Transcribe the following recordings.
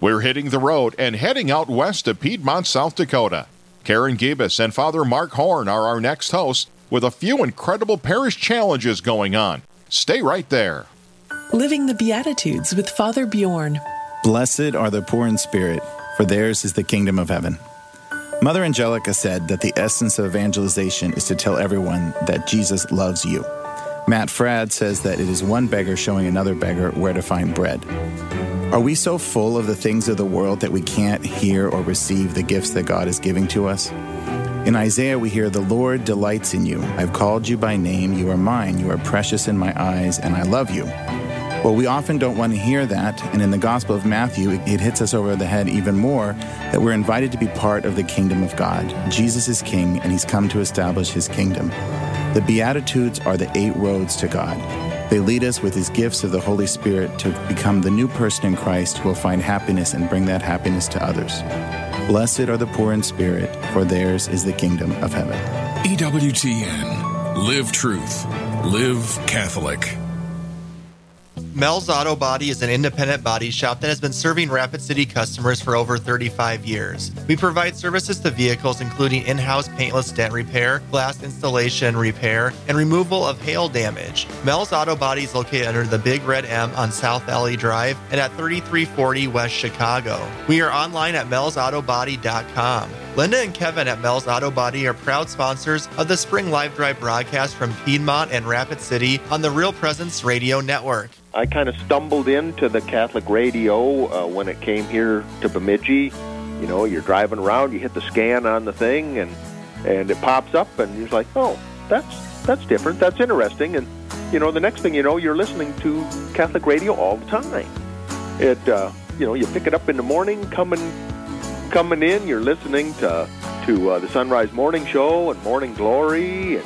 We're hitting the road and heading out west to Piedmont, South Dakota. Karen Gibbs and Father Mark Horn are our next hosts with a few incredible parish challenges going on. Stay right there. Living the Beatitudes with Father Bjorn. Blessed are the poor in spirit, for theirs is the kingdom of heaven. Mother Angelica said that the essence of evangelization is to tell everyone that Jesus loves you. Matt Frad says that it is one beggar showing another beggar where to find bread. Are we so full of the things of the world that we can't hear or receive the gifts that God is giving to us? In Isaiah we hear, "The Lord delights in you. I've called you by name. You are mine. You are precious in my eyes, and I love you." Well, we often don't want to hear that, and in the Gospel of Matthew, it hits us over the head even more that we're invited to be part of the kingdom of God. Jesus is king, and he's come to establish his kingdom. The Beatitudes are the 8 roads to God. They lead us with his gifts of the Holy Spirit to become the new person in Christ who will find happiness and bring that happiness to others. Blessed are the poor in spirit, for theirs is the kingdom of heaven. EWTN. Live truth. Live Catholic. Mel's Auto Body is an independent body shop that has been serving Rapid City customers for over 35 years. We provide services to vehicles including in-house paintless dent repair, glass installation repair, and removal of hail damage. Mel's Auto Body is located under the Big Red M on South Alley Drive and at 3340 West Chicago. We are online at MelsAutoBody.com. Linda and Kevin at Mel's Auto Body are proud sponsors of the Spring Live Drive broadcast from Piedmont and Rapid City on the Real Presence Radio Network. I kind of stumbled into the Catholic radio when it came here to Bemidji. You know, you're driving around, you hit the scan on the thing, and it pops up, and you're like, oh, that's different, that's interesting. And, you know, the next thing you know, you're listening to Catholic radio all the time. It, you know, you pick it up in the morning, coming in, you're listening to the Sunrise Morning Show and Morning Glory, and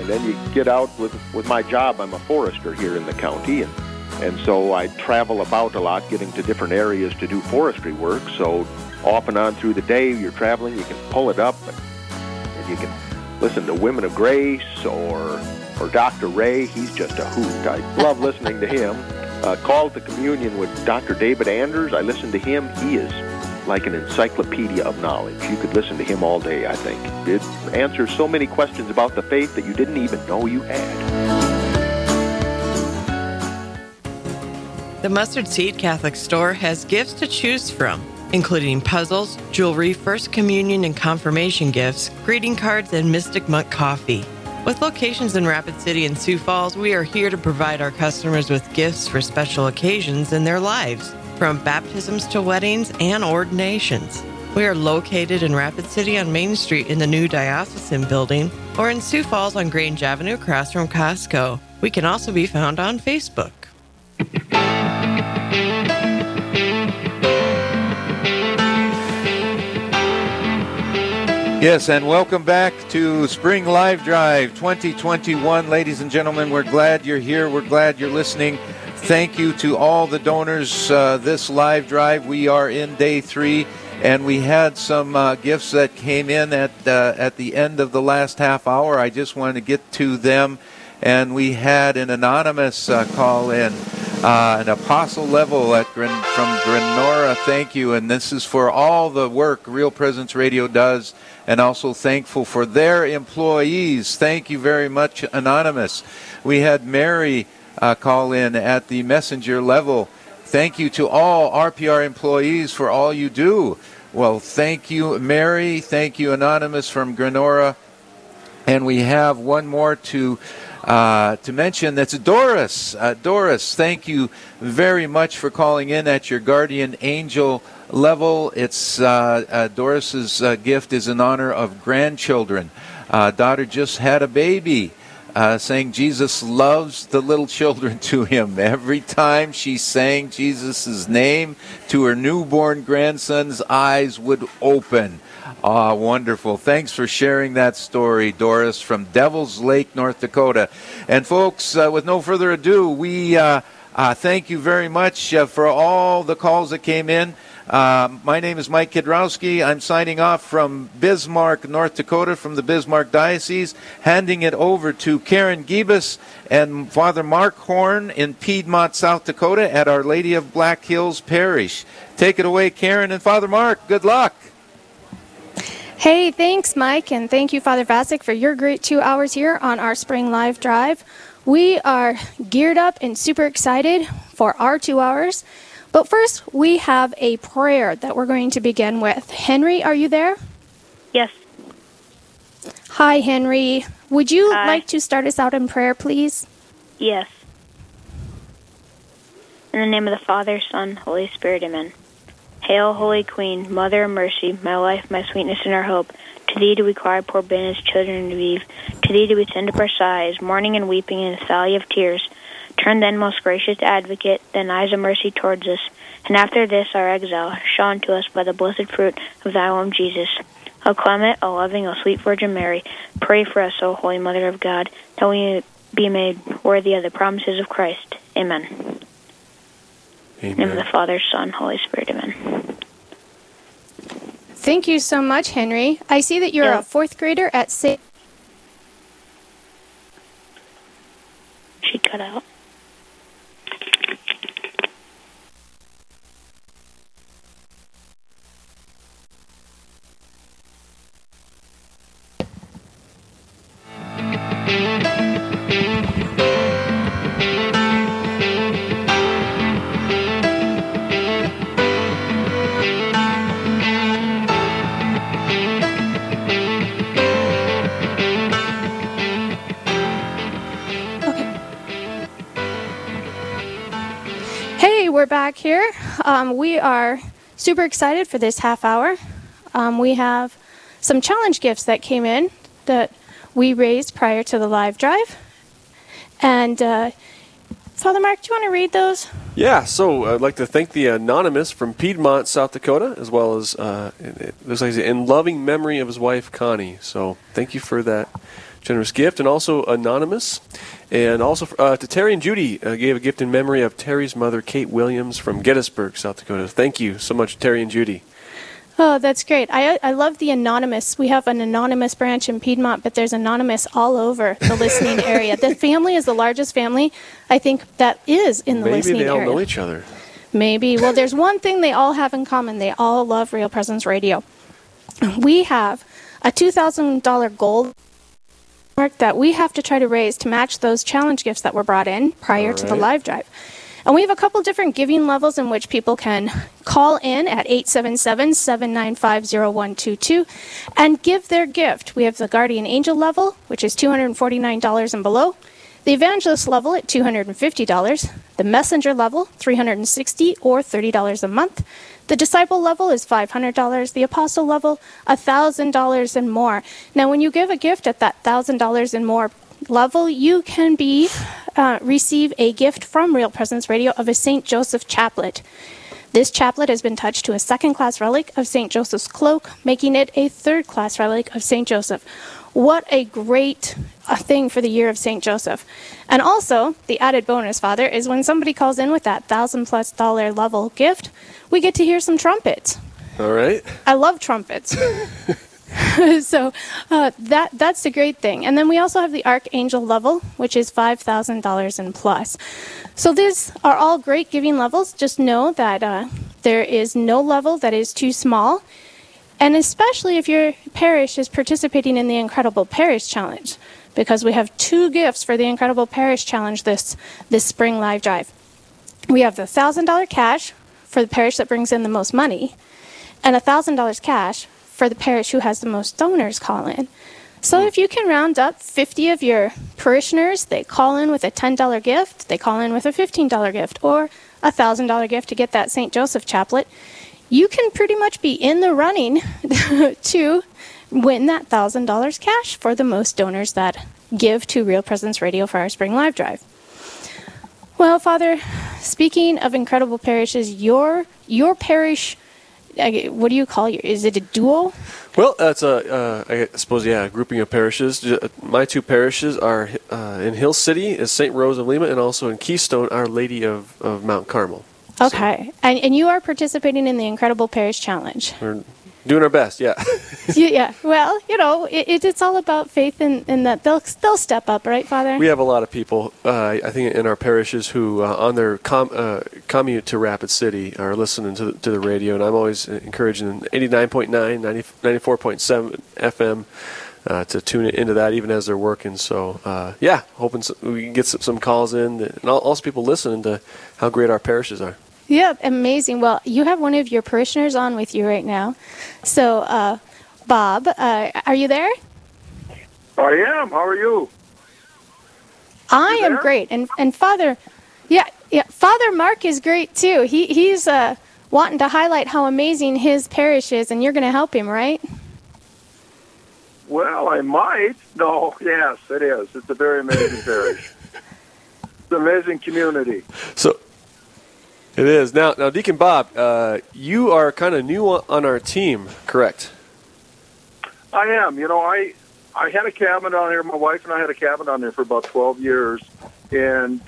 then you get out with my job. I'm a forester here in the county, and so I travel about a lot, getting to different areas to do forestry work. So off and on through the day, you're traveling, you can pull it up, and you can listen to Women of Grace or Dr. Ray. He's just a hoot. I love listening to him. Called to Communion with Dr. David Anders. I listen to him. He is like an encyclopedia of knowledge. You could listen to him all day, I think. It answers so many questions about the faith that you didn't even know you had. The Mustard Seed Catholic Store has gifts to choose from, including puzzles, jewelry, First Communion and Confirmation gifts, greeting cards, and Mystic Monk coffee. With locations in Rapid City and Sioux Falls, we are here to provide our customers with gifts for special occasions in their lives, from baptisms to weddings and ordinations. We are located in Rapid City on Main Street in the new Diocesan Building, or in Sioux Falls on Grange Avenue across from Costco. We can also be found on Facebook. Yes, and welcome back to Spring Live Drive 2021. Ladies and gentlemen, we're glad you're here. We're glad you're listening. Thank you to all the donors this live drive. We are in day 3, and we had some gifts that came in at the end of the last half hour. I just wanted to get to them, and we had an anonymous call in, an apostle level from Grenora. Thank you, and this is for all the work Real Presence Radio does, and also thankful for their employees. Thank you very much, anonymous. We had Mary call in at the messenger level. Thank you to all RPR employees for all you do. Well, thank you, Mary. Thank you, anonymous from Grenora. And we have one more to mention. That's Doris. Doris, thank you very much for calling in at your guardian angel level. It's Doris's gift is in honor of grandchildren. Daughter just had a baby. Saying Jesus loves the little children to him. Every time she sang Jesus' name to her newborn grandson's eyes would open. Ah, wonderful. Thanks for sharing that story, Doris, from Devil's Lake, North Dakota. And folks, with no further ado, we thank you very much for all the calls that came in. My name is Mike Kidrowski. I'm signing off from Bismarck, North Dakota, from the Bismarck Diocese, handing it over to Karen Gibbs and Father Mark Horn in Piedmont, South Dakota, at Our Lady of Black Hills Parish. Take it away, Karen and Father Mark. Good luck. Hey, thanks, Mike, and thank you, Father Vasek, for your great 2 hours here on our Spring Live Drive. We are geared up and super excited for our 2 hours. But first, we have a prayer that we're going to begin with. Henry, are you there? Yes. Hi, Henry. Would you like to start us out in prayer, please? Yes. In the name of the Father, Son, Holy Spirit, amen. Hail, Holy Queen, Mother of Mercy, my life, my sweetness, and our hope. To thee do we cry, poor banished children of Eve. To thee do we send up our sighs, mourning and weeping in a valley of tears. Turn then, most gracious advocate, thine eyes of mercy towards us, and after this our exile, show unto us by the blessed fruit of thy womb, Jesus. O clement, O loving, O sweet Virgin Mary, pray for us, O Holy Mother of God, that we be made worthy of the promises of Christ. Amen. Amen. In the name of the Father, Son, Holy Spirit. Amen. Thank you so much, Henry. I see that you're a fourth grader at St. She cut out. We're back here. We are super excited for this half hour. We have some challenge gifts that came in that we raised prior to the live drive. And Father Mark, do you want to read those? Yeah, so I'd like to thank the anonymous from Piedmont, South Dakota, as well as in loving memory of his wife, Connie. So thank you for that generous gift, and also anonymous, and also to Terry and Judy gave a gift in memory of Terry's mother, Kate Williams, from Gettysburg, South Dakota. Thank you so much, Terry and Judy. Oh, that's great. I love the anonymous. We have an anonymous branch in Piedmont, but there's anonymous all over the listening area. The family is the largest family, I think, that is in the listening area. Maybe they all know each other. Maybe. Well, there's one thing they all have in common. They all love Real Presence Radio. We have a $2,000 goal mark that we have to try to raise to match those challenge gifts that were brought in prior to the live drive. And we have a couple different giving levels in which people can call in at 877-795-0122 and give their gift. We have the Guardian Angel level, which is $249 and below, the Evangelist level at $250, the Messenger level, $360 or $30 a month, the Disciple level is $500, the Apostle level, $1,000 and more. Now, when you give a gift at that $1,000 and more level, you can be receive a gift from Real Presence Radio of a Saint Joseph chaplet. This chaplet has been touched to a second-class relic of Saint Joseph's cloak, making it a third-class relic of Saint Joseph. What a great thing for the year of St. Joseph. And also, the added bonus, Father, is when somebody calls in with that $1,000+ level gift, we get to hear some trumpets. All right. I love trumpets. So that's the great thing. And then we also have the Archangel level, which is $5,000 and plus. So these are all great giving levels. Just know that there is no level that is too small. And especially if your parish is participating in the Incredible Parish Challenge, because we have two gifts for the Incredible Parish Challenge this spring live drive. We have the $1,000 cash for the parish that brings in the most money, and $1,000 cash for the parish who has the most donors call in. So if you can round up 50 of your parishioners, they call in with a $10 gift, they call in with a $15 gift, or a $1,000 gift to get that St. Joseph chaplet, you can pretty much be in the running to win that $1,000 cash for the most donors that give to Real Presence Radio for our Spring Live Drive. Well, Father, speaking of incredible parishes, your parish, what do you call it? Is it a duo? Well, that's a grouping of parishes. My two parishes are in Hill City is Saint Rose of Lima, and also in Keystone, Our Lady of Mount Carmel. Okay. So. And you are participating in the Incredible Parish Challenge. We're doing our best, yeah. Yeah. Well, you know, it's all about faith and that they'll step up, right, Father? We have a lot of people, I think, in our parishes who on their commute to Rapid City are listening to the radio, and I'm always encouraging 89.9, 94.7 FM to tune into that even as they're working. So, yeah, hoping we can get some calls in, and also people listening to how great our parishes are. Yeah, amazing. Well, you have one of your parishioners on with you right now. So, Bob, are you there? I am. How are you? I am great. And Father, yeah, Father Mark is great too. He's wanting to highlight how amazing his parish is, and you're going to help him, right? Well, I might. No, yes, it is. It's a very amazing parish. It's an amazing community. So. It is. Now, Deacon Bob, you are kind of new on our team, correct? I am. You know, I had a cabin on here. My wife and I had a cabin on there for about 12 years, and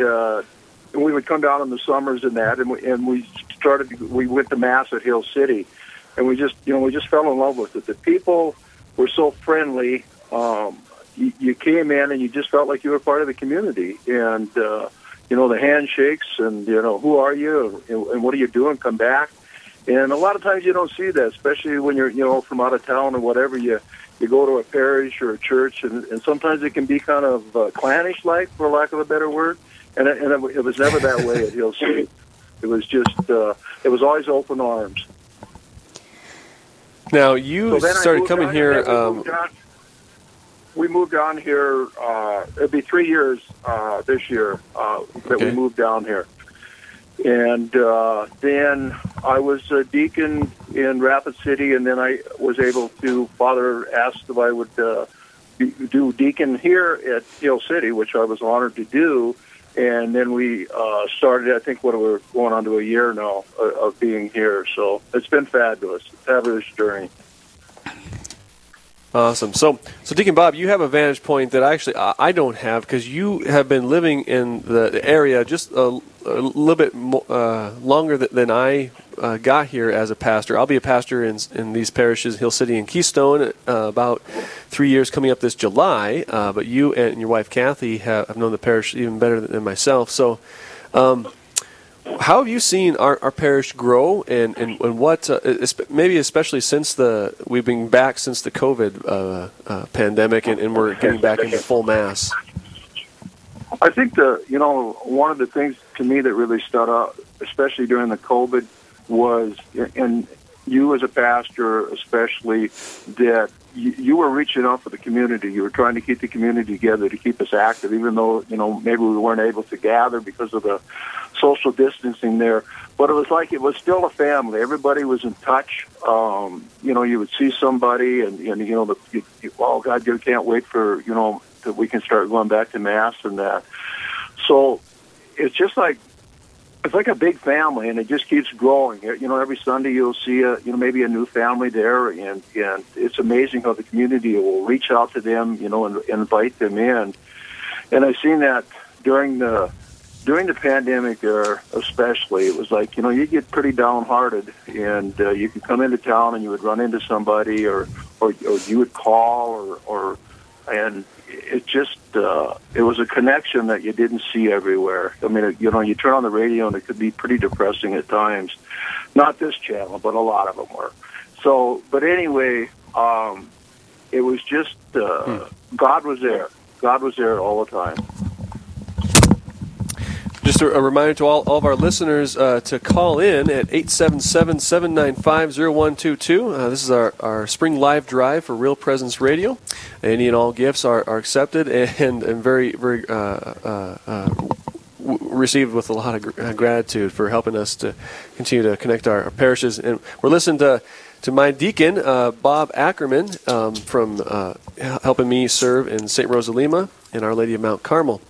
we would come down in the summers and that, and we went to Mass at Hill City, and we just fell in love with it. The people were so friendly. You came in and you just felt like you were part of the community, and. You know, the handshakes and, you know, who are you and what are you doing? Come back. And a lot of times you don't see that, especially when you're, you know, from out of town or whatever. You go to a parish or a church, and sometimes it can be kind of clannish-like, for lack of a better word. And it was never that way at Hill City. It was just, it was always open arms. Now, you started coming here... We moved on here, it'll be 3 years this year that we moved down here. And then I was a deacon in Rapid City, and then I was able to, Father asked if I would do deacon here at Hill City, which I was honored to do. And then we started, I think, what we're going on to a year now of being here. So it's been fabulous, fabulous journey. Awesome. So Deacon Bob, you have a vantage point that actually I don't have, because you have been living in the area just a little bit longer than I got here as a pastor. I'll be a pastor in these parishes, Hill City and Keystone, about 3 years coming up this July. But you and your wife, Kathy, have known the parish even better than myself. So how have you seen our parish grow, and what maybe especially since we've been back since the COVID pandemic, and we're getting back into full Mass? I think one of the things to me that really stood out, especially during the COVID, was, and you as a pastor especially, that you were reaching out for the community. You were trying to keep the community together, to keep us active, even though, you know, maybe we weren't able to gather because of the social distancing there. But it was like it was still a family. Everybody was in touch. You know, you would see somebody, and you know, oh, God, you can't wait for, you know, that we can start going back to Mass and that. So it's just like, it's like a big family, and it just keeps growing. You know, every Sunday you'll see maybe a new family there, and it's amazing how the community will reach out to them, you know, and invite them in. And I've seen that during the pandemic there, especially. It was like, you know, you get pretty downhearted, and you could come into town and you would run into somebody, or you would call, and. It just, it was a connection that you didn't see everywhere. I mean, you know, you turn on the radio and it could be pretty depressing at times. Not this channel, but a lot of them were. So, but anyway, it was just, God was there. God was there all the time. Just a reminder to all of our listeners to call in at 877-795-0122. This is our spring live drive for Real Presence Radio. Any and all gifts are accepted and very, very received with a lot of gratitude for helping us to continue to connect our parishes. And we're listening to my deacon, Bob Ackerman, from helping me serve in Saint Rose of Lima and Our Lady of Mount Carmel.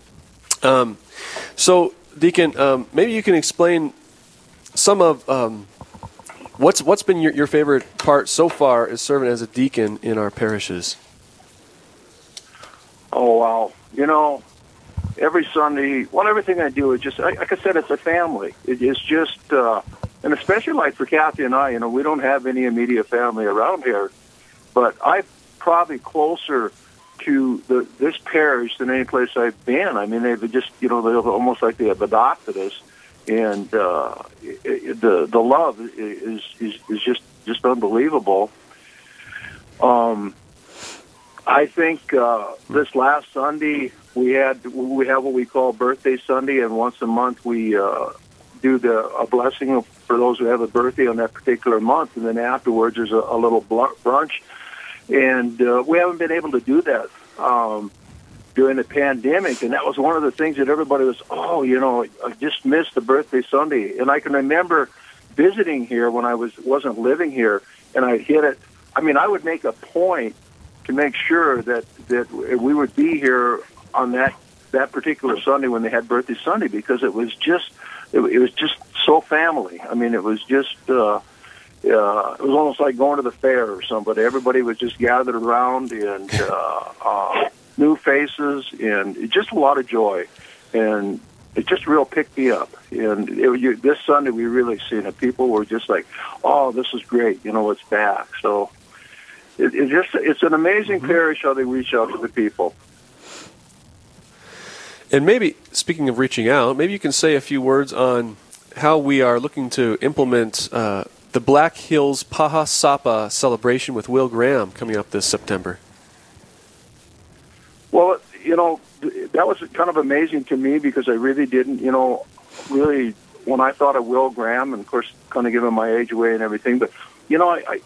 So, Deacon, maybe you can explain some of what's been your favorite part so far as serving as a deacon in our parishes. Oh, wow. You know, every Sunday, well, everything I do is just, like I said, it's a family. It's just, and especially like for Kathy and I, you know, we don't have any immediate family around here, but I'm probably closer to this parish than any place I've been. I mean, they've just, you know, they're almost like they have adopted us, and the love is just unbelievable. I think this last Sunday we have what we call Birthday Sunday, and once a month we do a blessing for those who have a birthday on that particular month, and then afterwards there's a little brunch, and we haven't been able to do that during the pandemic, and that was one of the things that everybody was, oh, you know, I just missed the Birthday Sunday, and I can remember visiting here when I wasn't living here, and I'd hit it. I mean, I would make a point to make sure that we would be here on that particular Sunday when they had Birthday Sunday, because it was just so family. I mean, it was just it was almost like going to the fair or somebody. Everybody was just gathered around, and new faces, and just a lot of joy, and it just real picked me up. And this Sunday we really seen it. People were just like, oh, this is great, you know, it's back. So it's an amazing parish how they reach out to the people. And maybe, speaking of reaching out, maybe you can say a few words on how we are looking to implement the Black Hills Paha Sapa celebration with Will Graham coming up this September. Well, you know, that was kind of amazing to me, because I really didn't, you know, really, when I thought of Will Graham, and of course, kind of giving my age away and everything, but, you know, I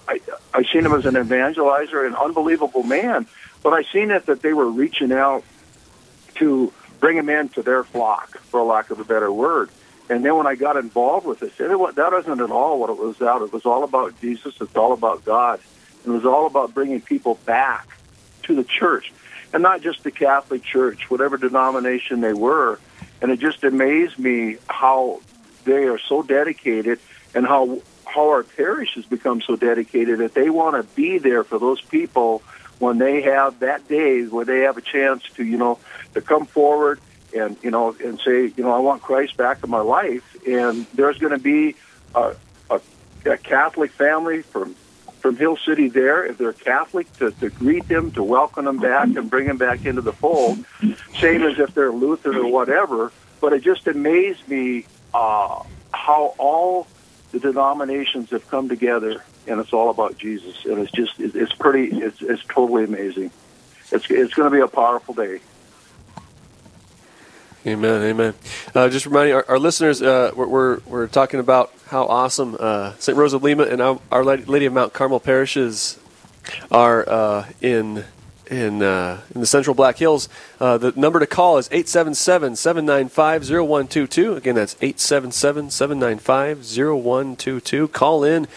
seen him as an evangelizer, an unbelievable man, but I seen it that they were reaching out to bring him into their flock, for lack of a better word. And then when I got involved with this, that wasn't at all what it was out. It was all about Jesus. It's all about God. It was all about bringing people back to the church, and not just the Catholic Church, whatever denomination they were. And it just amazed me how they are so dedicated, and how our parish has become so dedicated that they want to be there for those people when they have that day where they have a chance to, you know, to come forward and, you know, and say, you know, I want Christ back in my life. And there's going to be a Catholic family from Hill City there, if they're Catholic, to greet them, to welcome them back and bring them back into the fold, same as if they're Lutheran or whatever. But it just amazed me how all the denominations have come together, and it's all about Jesus. And it's just, it's pretty, it's totally amazing. It's going to be a powerful day. Amen, amen. Just reminding our listeners, we're talking about how awesome Saint Rose of Lima and Our Lady of Mount Carmel parishes are in the Central Black Hills. The number to call is 877-795-0122. Again, that's 877-795-0122. Call in,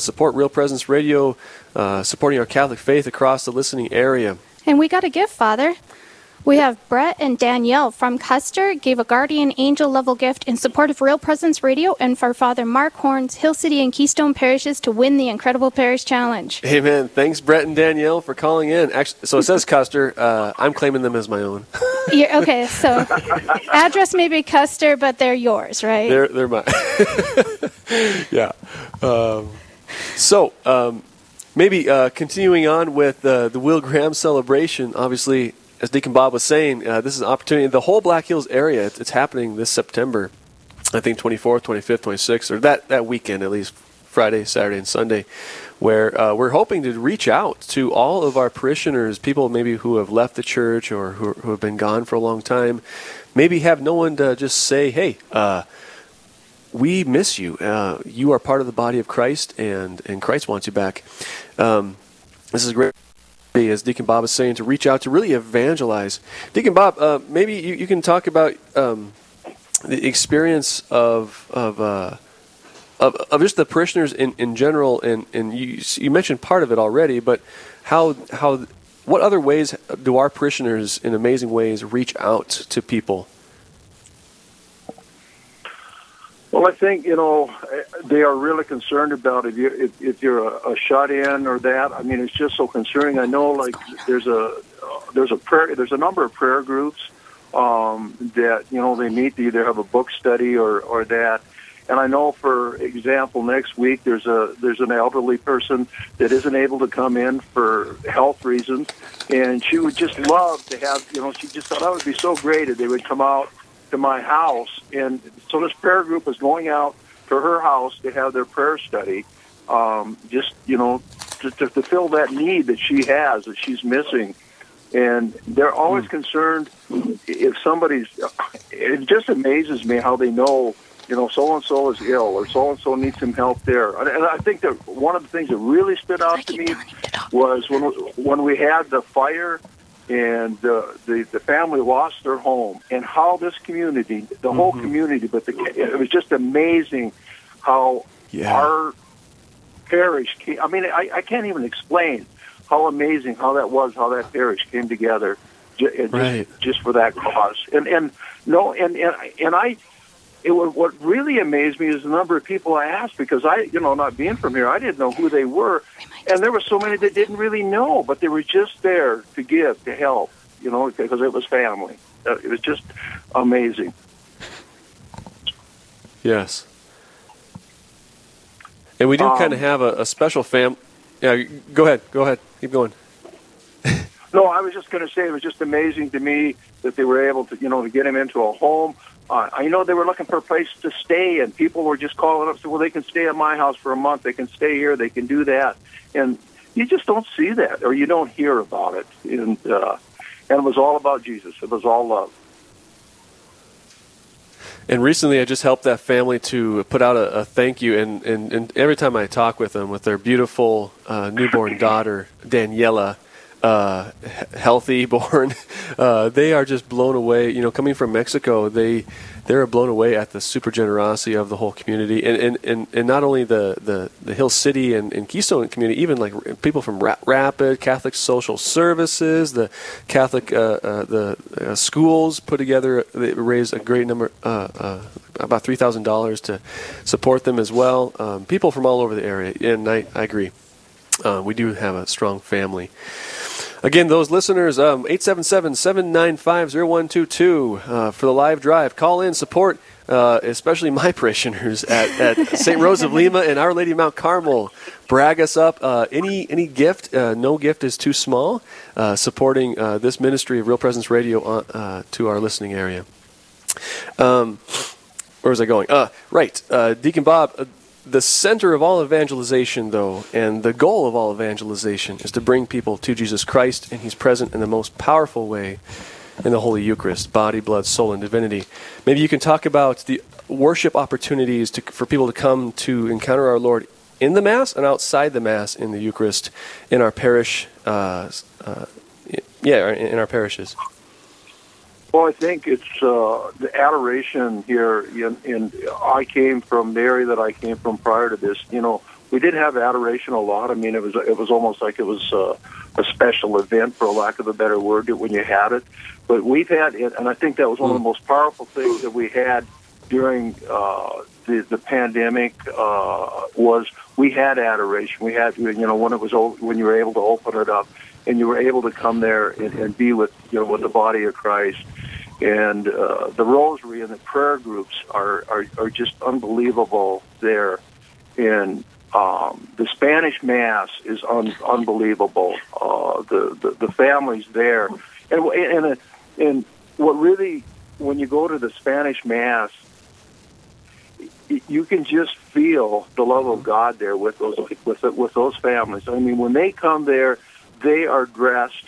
support Real Presence Radio, supporting our Catholic faith across the listening area. And we got a gift, Father. We have Brett and Danielle from Custer gave a Guardian Angel level gift in support of Real Presence Radio and for Father Mark Horn's Hill City and Keystone parishes to win the Incredible Parish Challenge. Amen. Thanks, Brett and Danielle, for calling in. Actually, so it says Custer. I'm claiming them as my own. Okay, so address may be Custer, but they're yours, right? They're mine. Yeah. Maybe continuing on with the Will Graham celebration, obviously, as Deacon Bob was saying, this is an opportunity. The whole Black Hills area, it's happening this September, I think 24th, 25th, 26th, or that weekend at least, Friday, Saturday, and Sunday, where we're hoping to reach out to all of our parishioners, people maybe who have left the church or who have been gone for a long time, maybe have no one to just say, hey, we miss you. You are part of the body of Christ, and Christ wants you back. This is great. As Deacon Bob is saying, to reach out, to really evangelize. Deacon Bob, maybe you can talk about the experience of just the parishioners in general, and you mentioned part of it already, but how what other ways do our parishioners in amazing ways reach out to people? Well, I think, you know, they are really concerned about if you're a shut-in or that. I mean, it's just so concerning. I know, like, there's a number of prayer groups that, you know, they meet to either have a book study or that. And I know, for example, next week there's an elderly person that isn't able to come in for health reasons, and she would just love to have, you know, she just thought that would be so great if they would come out to my house. And so this prayer group is going out to her house to have their prayer study, just, you know, to fill that need that she has, that she's missing. And they're always concerned if somebody's, it just amazes me how they know, you know, so-and-so is ill or so-and-so needs some help there. And I think that one of the things that really stood out to me was when we had the fire and the family lost their home, and how this community, the whole community, but it was just amazing how our parish came. I mean, I can't even explain how amazing how that parish came together just for that cause. What really amazed me is the number of people I asked, because I, you know, not being from here, I didn't know who they were. And there were so many that didn't really know, but they were just there to give, to help, you know, because it was family. It was just amazing. Yes. And we do kind of have a special family. Yeah, go ahead. Keep going. No, I was just going to say it was just amazing to me that they were able to, you know, to get him into a home. I know they were looking for a place to stay, and people were just calling up and saying, well, they can stay at my house for a month. They can stay here. They can do that. And you just don't see that, or you don't hear about it. And it was all about Jesus. It was all love. And recently I just helped that family to put out a thank you, and every time I talk with them, with their beautiful newborn daughter, Danielle, healthy born, they are just blown away. You know, coming from Mexico, they're blown away at the super generosity of the whole community, and not only the Hill City and Keystone community, even like people from Rapid, Catholic Social Services, the Catholic the schools put together, they raised a great number, about $3,000 to support them as well. People from all over the area, and I agree. We do have a strong family. Again, those listeners, 877-795-0122 for the live drive. Call in, support, especially my parishioners at Saint Rose of Lima and Our Lady of Mount Carmel. Brag us up. Any gift, no gift is too small. Supporting this ministry of Real Presence Radio to our listening area. Where was I going? Right, Deacon Bob. The center of all evangelization, though, and the goal of all evangelization is to bring people to Jesus Christ, and he's present in the most powerful way in the Holy Eucharist, body, blood, soul, and divinity. Maybe you can talk about the worship opportunities for people to come to encounter our Lord in the Mass and outside the Mass in the Eucharist in our parish, in our parishes. Well, I think it's the adoration here, and I came from the area that I came from prior to this. You know, we did have adoration a lot. I mean, it was almost like it was a special event, for lack of a better word, when you had it. But we've had it, and I think that was one of the most powerful things that we had during the pandemic. Was we had adoration. We had, you know, when you were able to open it up, and you were able to come there and be with, you know, with the body of Christ, and the rosary and the prayer groups are just unbelievable there, and the Spanish Mass is unbelievable. The families there, and what really, when you go to the Spanish Mass, you can just feel the love of God there with those families. I mean, when they come there, they are dressed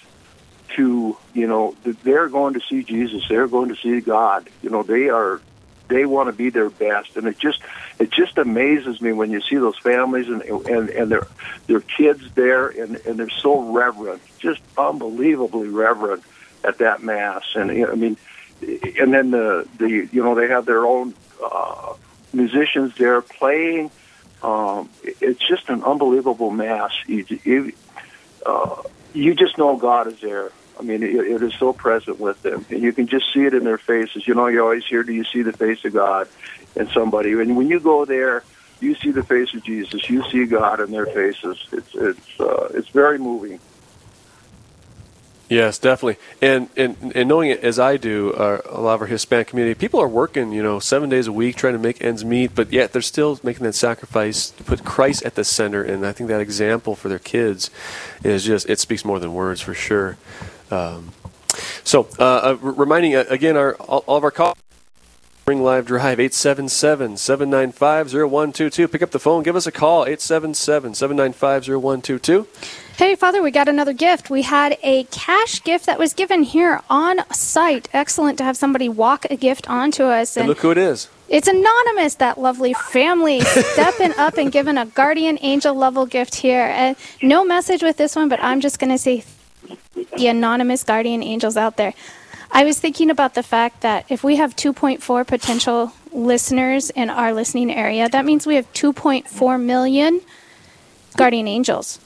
to, you know, they're going to see Jesus. They're going to see God. You know, they want to be their best, and it just amazes me when you see those families and their kids there, and they're so reverent, just unbelievably reverent at that Mass. And I mean, and then the you know, they have their own musicians there playing. It's just an unbelievable Mass. You just know God is there. I mean, it is so present with them, and you can just see it in their faces. You know, you always hear, do you see the face of God in somebody? And when you go there, you see the face of Jesus. You see God in their faces. It's very moving. Yes, definitely. And knowing it as I do, a lot of our Hispanic community, people are working, 7 days a week trying to make ends meet, but yet they're still making that sacrifice to put Christ at the center. And I think that example for their kids is just, it speaks more than words for sure. So reminding, again, all of our callers, Spring Live Drive, 877-795-0122. Pick up the phone, give us a call, 877-795-0122. Hey, Father, we got another gift. We had a cash gift that was given here on site. Excellent to have somebody walk a gift onto us. And look who it is. It's anonymous, that lovely family, stepping up and giving a guardian angel level gift here. And no message with this one, but I'm just going to say the anonymous guardian angels out there. I was thinking about the fact that if we have 2.4 potential listeners in our listening area, that means we have 2.4 million guardian angels.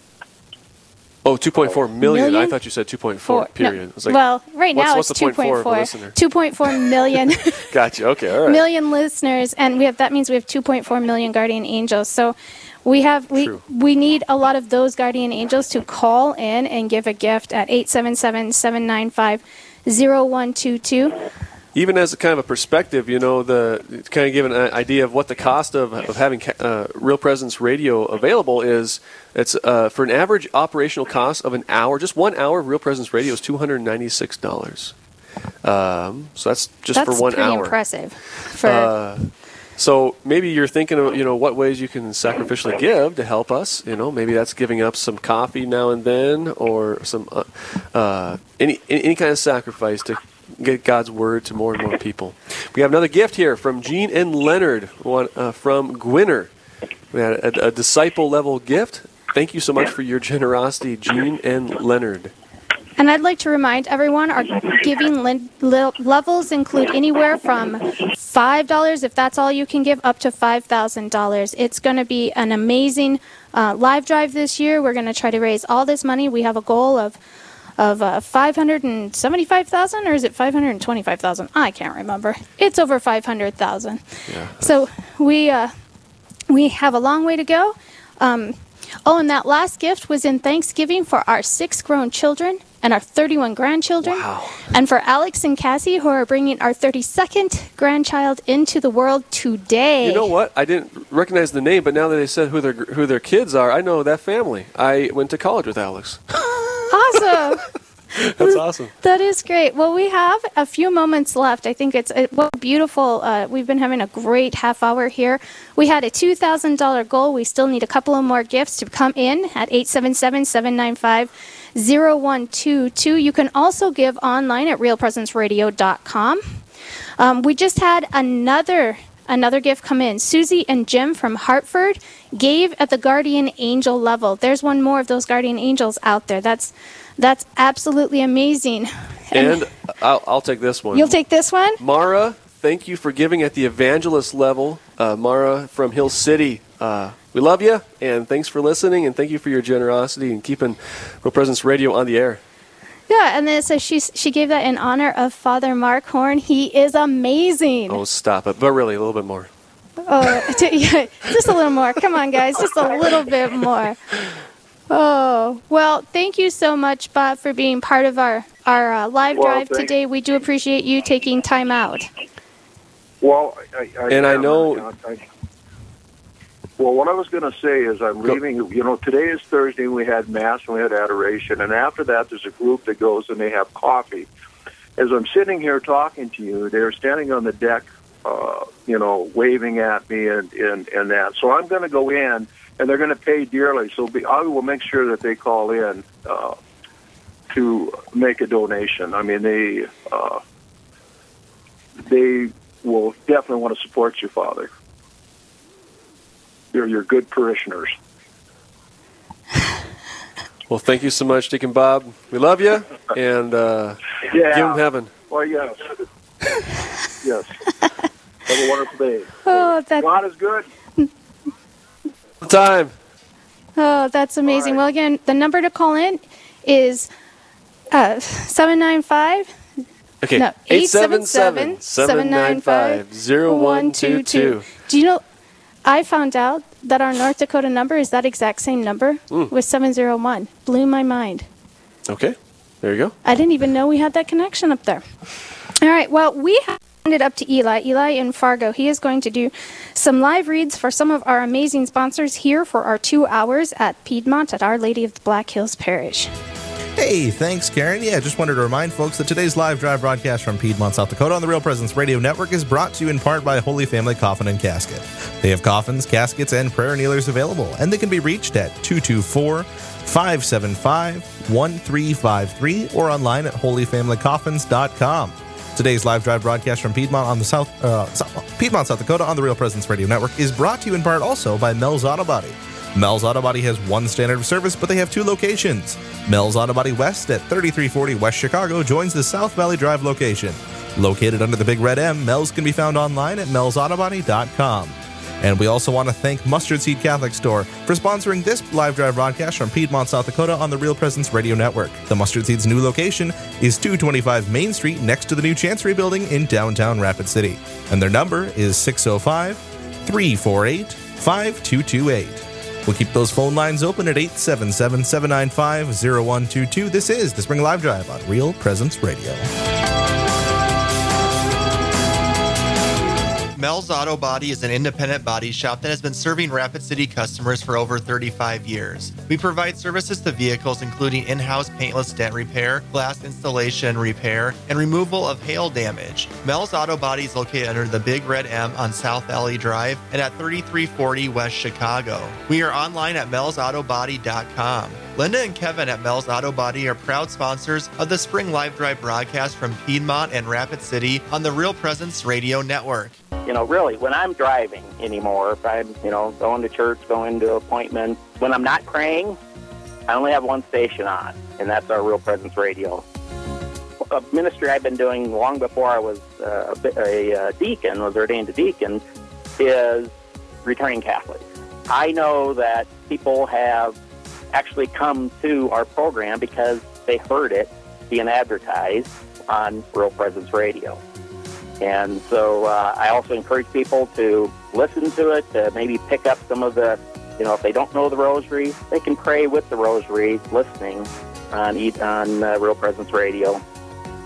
Oh, 2.4 million. I thought you said 2.4, period. No. Like, well, right now it's 2.4. 2.4 million. Gotcha. Okay, all right. Million listeners, and we have, that means we have 2.4 million guardian angels. So we need a lot of those guardian angels to call in and give a gift at 877-795-0122. Even as a kind of a perspective, kind of give an idea of what the cost of having Real Presence Radio available is. It's for an average operational cost of an hour, just 1 hour of Real Presence Radio is $296. So that's for 1 hour. That's pretty impressive. So maybe you're thinking of, what ways you can sacrificially give to help us. Maybe that's giving up some coffee now and then, or some any kind of sacrifice to get God's word to more and more people. We have another gift here from Gene and Leonard, one from Gwinner. We had a disciple-level gift. Thank you so much for your generosity, Gene and Leonard. And I'd like to remind everyone, our giving levels include anywhere from $5, if that's all you can give, up to $5,000. It's going to be an amazing live drive this year. We're going to try to raise all this money. We have a goal of 575,000, or is it 525,000? I can't remember. It's over 500,000. Yeah. So we have a long way to go. And that last gift was in Thanksgiving for our 6 grown children and our 31 grandchildren. Wow. And for Alex and Cassie, who are bringing our 32nd grandchild into the world today. You know what? I didn't recognize the name, but now that they said who their kids are, I know that family. I went to college with Alex. Awesome. That's awesome. That is great. Well, we have a few moments left. I think it's beautiful. We've been having a great half hour here. We had a $2,000 goal. We still need a couple of more gifts to come in at 877-795-0122. You can also give online at realpresenceradio.com. We just had another gift come in. Susie and Jim from Hartford gave at the guardian angel level. There's one more of those guardian angels out there. That's absolutely amazing. And I'll take this one. You'll take this one? Mara, thank you for giving at the evangelist level. Mara from Hill City. We love you, and thanks for listening, and thank you for your generosity and keeping Real Presence Radio on the air. Yeah, and then it says she gave that in honor of Father Mark Horn. He is amazing. Oh, stop it. But really, a little bit more. Oh, just a little more. Come on, guys. Just a little bit more. Oh, well, thank you so much, Bob, for being part of our live drive today. We do appreciate you taking time out. Well, what I was going to say is I'm leaving. Today is Thursday, and we had Mass, and we had adoration. And after that, there's a group that goes, and they have coffee. As I'm sitting here talking to you, they're standing on the deck, waving at me and that. So I'm going to go in. And they're going to pay dearly, so I will make sure that they call in to make a donation. I mean, they will definitely want to support you, Father. They're your good parishioners. Well, thank you so much, Deacon Bob. We love you, and give them heaven. Well, yes. Yes. Have a wonderful day. Oh, God is good. Time. Oh, that's amazing. Right. Well, again, the number to call in is 795. Okay. No, 877-795-0122. Do you know, I found out that our North Dakota number is that exact same number with 701. Blew my mind. Okay. There you go. I didn't even know we had that connection up there. All right. Well, we have it up to Eli in Fargo. He is going to do some live reads for some of our amazing sponsors here for our 2 hours at Piedmont at Our Lady of the Black Hills Parish. Hey, thanks, Karen. Yeah, just wanted to remind folks that today's live drive broadcast from Piedmont, South Dakota on the Real Presence Radio Network is brought to you in part by Holy Family Coffin and Casket. They have coffins, caskets, and prayer kneelers available, and they can be reached at 224-575-1353 or online at holyfamilycoffins.com. Today's live drive broadcast from Piedmont on the Piedmont, South Dakota on the Real Presence Radio Network is brought to you in part also by Mel's Auto Body. Mel's Auto Body has one standard of service, but they have two locations. Mel's Auto Body West at 3340 West Chicago joins the South Valley Drive location. Located under the big red M, Mel's can be found online at MelsAutoBody.com. And we also want to thank Mustard Seed Catholic Store for sponsoring this live drive broadcast from Piedmont, South Dakota on the Real Presence Radio Network. The Mustard Seed's new location is 225 Main Street next to the new Chancery Building in downtown Rapid City. And their number is 605-348-5228. We'll keep those phone lines open at 877-795-0122. This is the Spring Live Drive on Real Presence Radio. Mel's Auto Body is an independent body shop that has been serving Rapid City customers for over 35 years. We provide services to vehicles including in-house paintless dent repair, glass installation repair, and removal of hail damage. Mel's Auto Body is located under the Big Red M on South Valley Drive and at 3340 West Chicago. We are online at MelsAutoBody.com. Linda and Kevin at Mel's Auto Body are proud sponsors of the Spring Live Drive broadcast from Piedmont and Rapid City on the Real Presence Radio Network. You know, really, when I'm driving anymore, if I'm, going to church, going to appointments, when I'm not praying, I only have one station on, and that's our Real Presence Radio. A ministry I've been doing long before I was ordained a deacon, is returning Catholics. I know that people have actually come to our program because they heard it being advertised on Real Presence Radio. And so I also encourage people to listen to it, to maybe pick up some of the, if they don't know the rosary, they can pray with the rosary listening on Real Presence Radio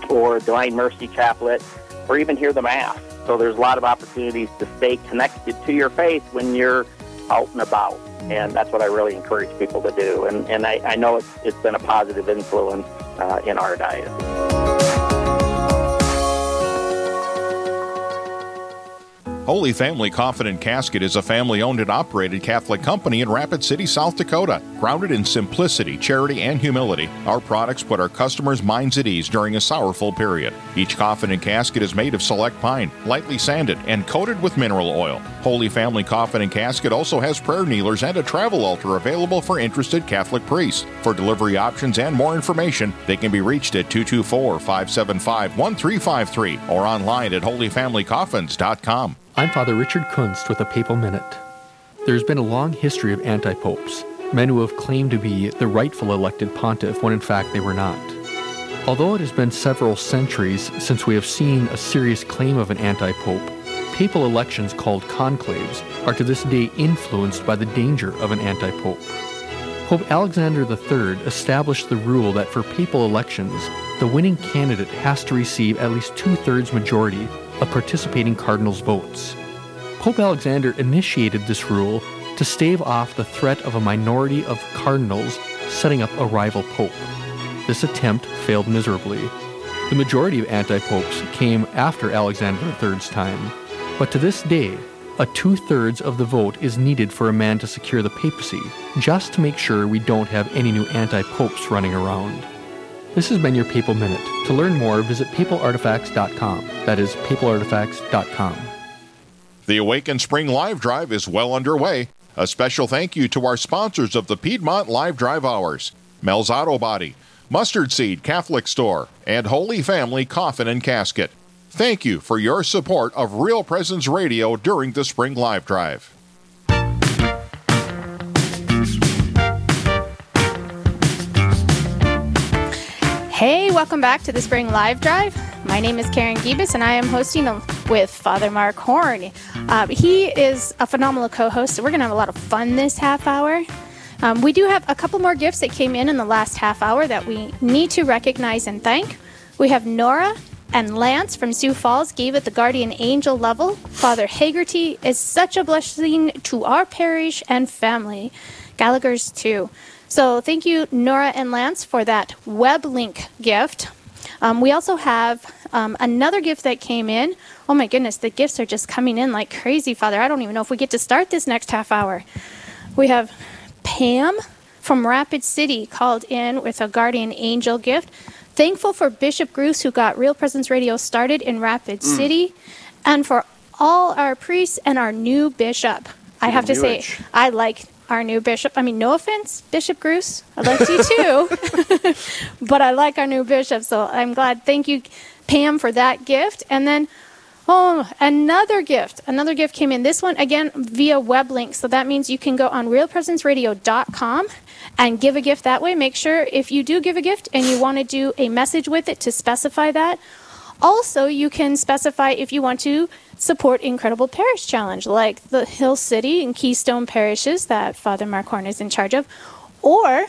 or Divine Mercy Chaplet or even hear the Mass. So there's a lot of opportunities to stay connected to your faith when you're out and about. And that's what I really encourage people to do. And I know it's been a positive influence in our diocese. Holy Family Coffin and Casket is a family-owned and operated Catholic company in Rapid City, South Dakota. Grounded in simplicity, charity, and humility, our products put our customers' minds at ease during a sorrowful period. Each coffin and casket is made of select pine, lightly sanded, and coated with mineral oil. Holy Family Coffin and Casket also has prayer kneelers and a travel altar available for interested Catholic priests. For delivery options and more information, they can be reached at 224-575-1353 or online at holyfamilycoffins.com. I'm Father Richard Kunst with a Papal Minute. There's been a long history of anti-popes, men who have claimed to be the rightful elected pontiff when in fact they were not. Although it has been several centuries since we have seen a serious claim of an anti-pope, papal elections called conclaves are to this day influenced by the danger of an anti-pope. Pope Alexander III established the rule that for papal elections, the winning candidate has to receive at least two-thirds majority of participating cardinals' votes. Pope Alexander initiated this rule to stave off the threat of a minority of cardinals setting up a rival pope. This attempt failed miserably. The majority of anti-popes came after Alexander III's time, but to this day, a two-thirds of the vote is needed for a man to secure the papacy, just to make sure we don't have any new anti-popes running around. This has been your Papal Minute. To learn more, visit papalartifacts.com. That is papalartifacts.com. The Awaken Spring Live Drive is well underway. A special thank you to our sponsors of the Piedmont Live Drive Hours, Mel's Auto Body, Mustard Seed Catholic Store, and Holy Family Coffin and Casket. Thank you for your support of Real Presence Radio during the Spring Live Drive. Hey, welcome back to the Spring Live Drive. My name is Karen Gibbs, and I am hosting with Father Mark Horn. He is a phenomenal co-host, so we're going to have a lot of fun this half hour. We do have a couple more gifts that came in the last half hour that we need to recognize and thank. We have Nora and Lance from Sioux Falls gave at the Guardian Angel level. Father Hagerty is such a blessing to our parish and family. Gallagher's too. So thank you, Nora and Lance, for that web link gift. We also have another gift that came in. Oh my goodness, the gifts are just coming in like crazy, Father. I don't even know if we get to start this next half hour. We have Pam from Rapid City called in with a Guardian Angel gift. Thankful for Bishop Gruce, who got Real Presence Radio started in Rapid City, and for all our priests and our new bishop. I have to say, I like our new bishop. I mean, no offense, Bishop Gruce, I liked you too, but I like our new bishop, so I'm glad. Thank you, Pam, for that gift. And then, another gift came in. This one, again, via web link. So that means you can go on realpresenceradio.com and give a gift that way. Make sure if you do give a gift and you want to do a message with it, to specify that. Also, you can specify if you want to support Incredible Parish Challenge, like the Hill City and Keystone parishes that Father Mark Horn is in charge of, or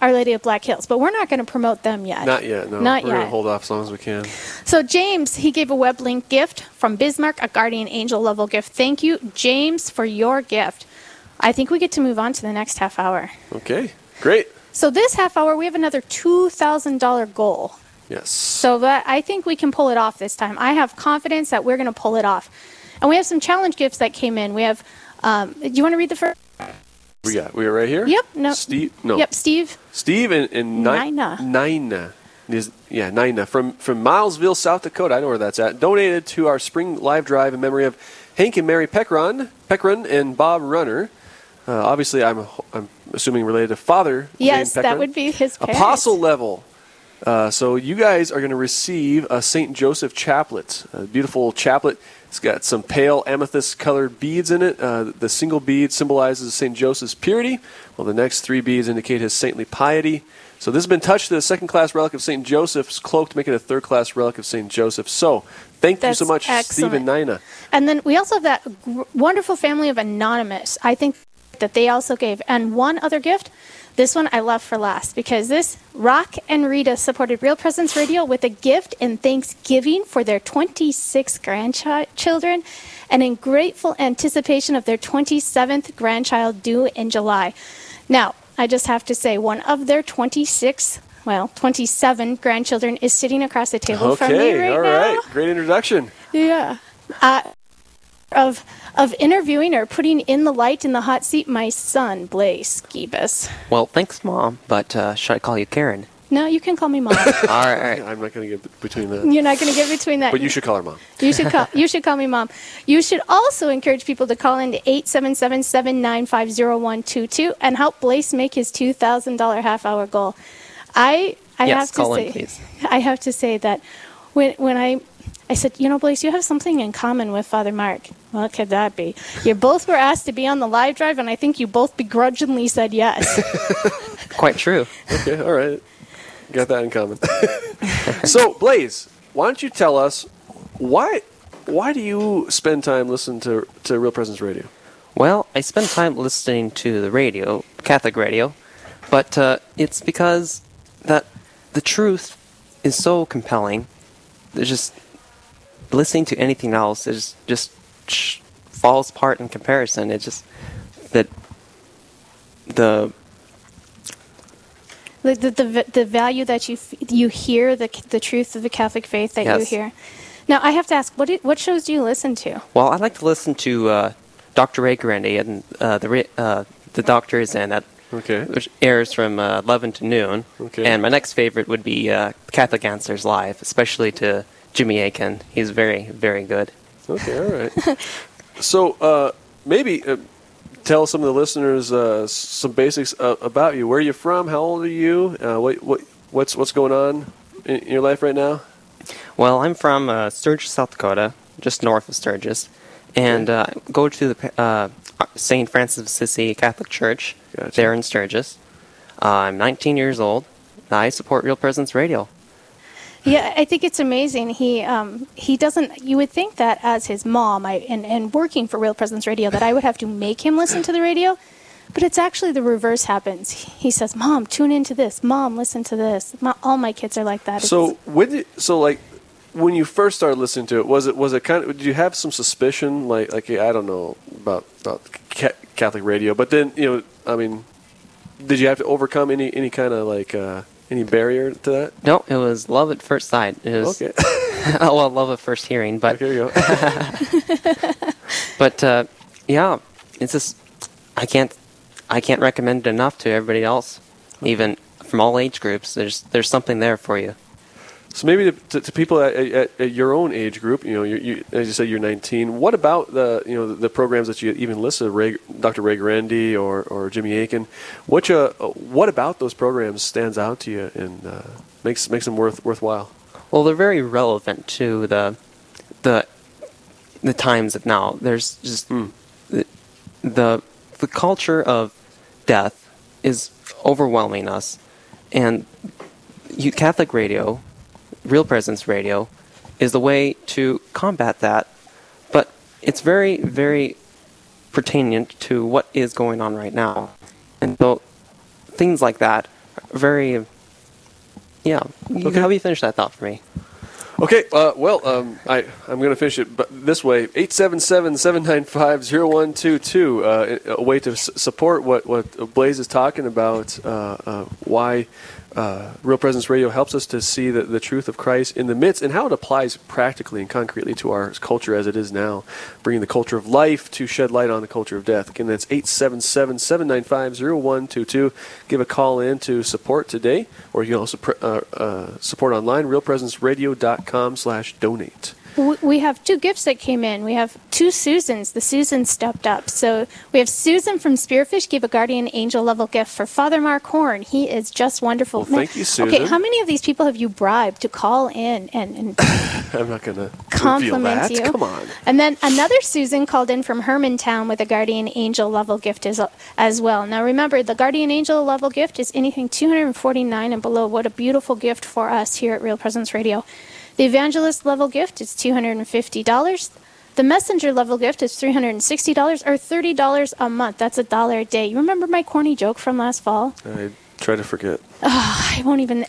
Our Lady of Black Hills, but we're not going to promote them yet. Not yet, no. Not yet. We're going to hold off as long as we can. So James, he gave a web link gift from Bismarck, a Guardian Angel level gift. Thank you, James, for your gift. I think we get to move on to the next half hour. Okay, great. So this half hour, we have another $2,000 goal. Yes. So that, I think we can pull it off this time. I have confidence that we're going to pull it off. And we have some challenge gifts that came in. We have, do you want to read the first? We are right here? Yep. No. Steve? No. Yep, Steve. Steve and Nina. Nina. Nina. From Milesville, South Dakota. I know where that's at. Donated to our spring live drive in memory of Hank and Mary Peckron and Bob Runner. Obviously, I'm assuming related to Father. Yes, that would be his parents. Apostle level. So you guys are going to receive a Saint Joseph chaplet. A beautiful chaplet. It's got some pale amethyst-colored beads in it. The single bead symbolizes St. Joseph's purity, while the next three beads indicate his saintly piety. So this has been touched to the second-class relic of St. Joseph's cloak to make it a third-class relic of St. Joseph. So thank you so much, Steve and Nina. And then we also have that wonderful family of Anonymous, I think, that they also gave. And one other gift, this one I love for last, because this Rock and Rita supported Real Presence Radio with a gift in thanksgiving for their 26 grandchildren and in grateful anticipation of their 27th grandchild due in July. Now, I just have to say, one of their 27 grandchildren is sitting across the table from me right now. Okay, all right. Great introduction. Yeah. Of interviewing or putting in the light in the hot seat, my son, Blaise Gibbous. Well, thanks, Mom, but should I call you Karen? No, you can call me Mom. All right. I'm not going to get between that. You're not going to get between that. But you should call her Mom. You should call me Mom. You should also encourage people to call in to 877-795-0122 and help Blaise make his $2,000 half-hour goal. I have to say that when I said, Blaise, you have something in common with Father Mark. What could that be? You both were asked to be on the live drive, and I think you both begrudgingly said yes. Quite true. Okay, all right. Got that in common. So, Blaise, why don't you tell us, why do you spend time listening to Real Presence Radio? Well, I spend time listening to the radio, Catholic radio, but it's because that the truth is so compelling. There's just... listening to anything else is just falls apart in comparison. It's just that the value that you hear the truth of the Catholic faith that you hear. Now I have to ask, what shows do you listen to? Well, I like to listen to Dr. Ray and the Doctors and that. Okay. Which airs from 11 to noon. Okay. And my next favorite would be Catholic Answers Live, especially to Jimmy Aiken. He's very, very good. Okay, all right. So maybe tell some of the listeners some basics about you. Where are you from? How old are you? What's going on in your life right now? Well, I'm from Sturgis, South Dakota, just north of Sturgis, and go to the St. Francis of Assisi Catholic Church there in Sturgis. I'm 19 years old. I support Real Presence Radio. Yeah, I think it's amazing. He doesn't. You would think that as his mom, and working for Real Presence Radio, that I would have to make him listen to the radio, But it's actually the reverse happens. He says, Mom, tune into this. Mom, listen to this. All my kids are like that. So when you first started listening to it, was it kind of, did you have some suspicion, like I don't know about Catholic radio, but then, did you have to overcome any kind of any barrier to that? No, it was love at first sight. It was, okay. Well, love at first hearing, but okay, here you go. But yeah, it's just I can't recommend it enough to everybody else, even from all age groups. There's something there for you. So maybe to people at your own age group, you, as you said, you're 19. What about the programs that you even listed, Dr. Ray Grandy or Jimmy Aiken? What about those programs stands out to you and makes them worthwhile? Well, they're very relevant to the times of now. There's just the culture of death is overwhelming us, and Catholic radio. Real Presence Radio is the way to combat that, but it's very, very pertinent to what is going on right now. And so things like that are very, yeah. Okay. How do you finish that thought for me? Okay, I'm going to finish it this way. 877-795-0122, a way to support what Blaze is talking about, why Real Presence Radio helps us to see the truth of Christ in the midst and how it applies practically and concretely to our culture as it is now, bringing the culture of life to shed light on the culture of death. Again, that's 877-795-0122. Give a call in to support today, or you can also support online, realpresenceradio.com. com/donate. We have two gifts that came in. We have two Susans. The Susan stepped up. So we have Susan from Spearfish gave a guardian angel level gift for Father Mark Horn. He is just wonderful. Well, thank you, Susan. Okay, how many of these people have you bribed to call in and I'm not going to compliment that. You? Come on. And then another Susan called in from Hermantown with a guardian angel level gift as well. Now remember, the guardian angel level gift is anything $249 and below. What a beautiful gift for us here at Real Presence Radio. The evangelist level gift is $250. The messenger level gift is $360 or $30 a month. That's $1 a day. You remember my corny joke from last fall? I try to forget. Oh, I won't even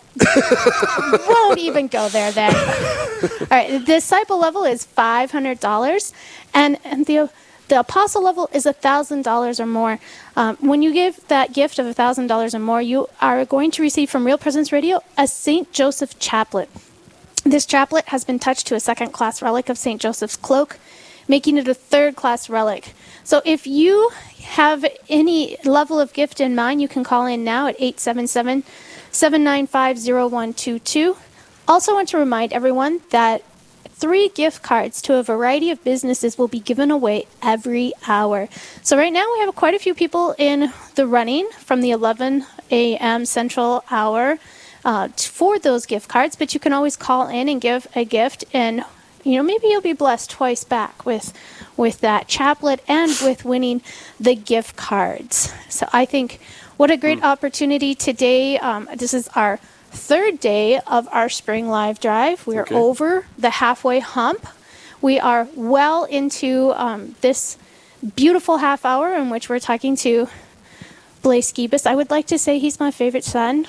go there then. All right, the disciple level is $500, and the apostle level is $1,000 or more. When you give that gift of $1,000 or more, you are going to receive from Real Presence Radio a Saint Joseph chaplet. This chaplet has been touched to a second-class relic of St. Joseph's cloak, making it a third-class relic. So if you have any level of gift in mind, you can call in now at 877-795-0122. Also want to remind everyone that 3 gift cards to a variety of businesses will be given away every hour. So right now we have quite a few people in the running from the 11 a.m. Central hour for those gift cards, but you can always call in and give a gift, and maybe you'll be blessed twice back with that chaplet and with winning the gift cards. So I think what a great opportunity today. This is our 3rd day of our spring live drive. We're over the halfway hump. We are well into this beautiful half hour in which we're talking to Blaise Gibbous. I would like to say he's my favorite son.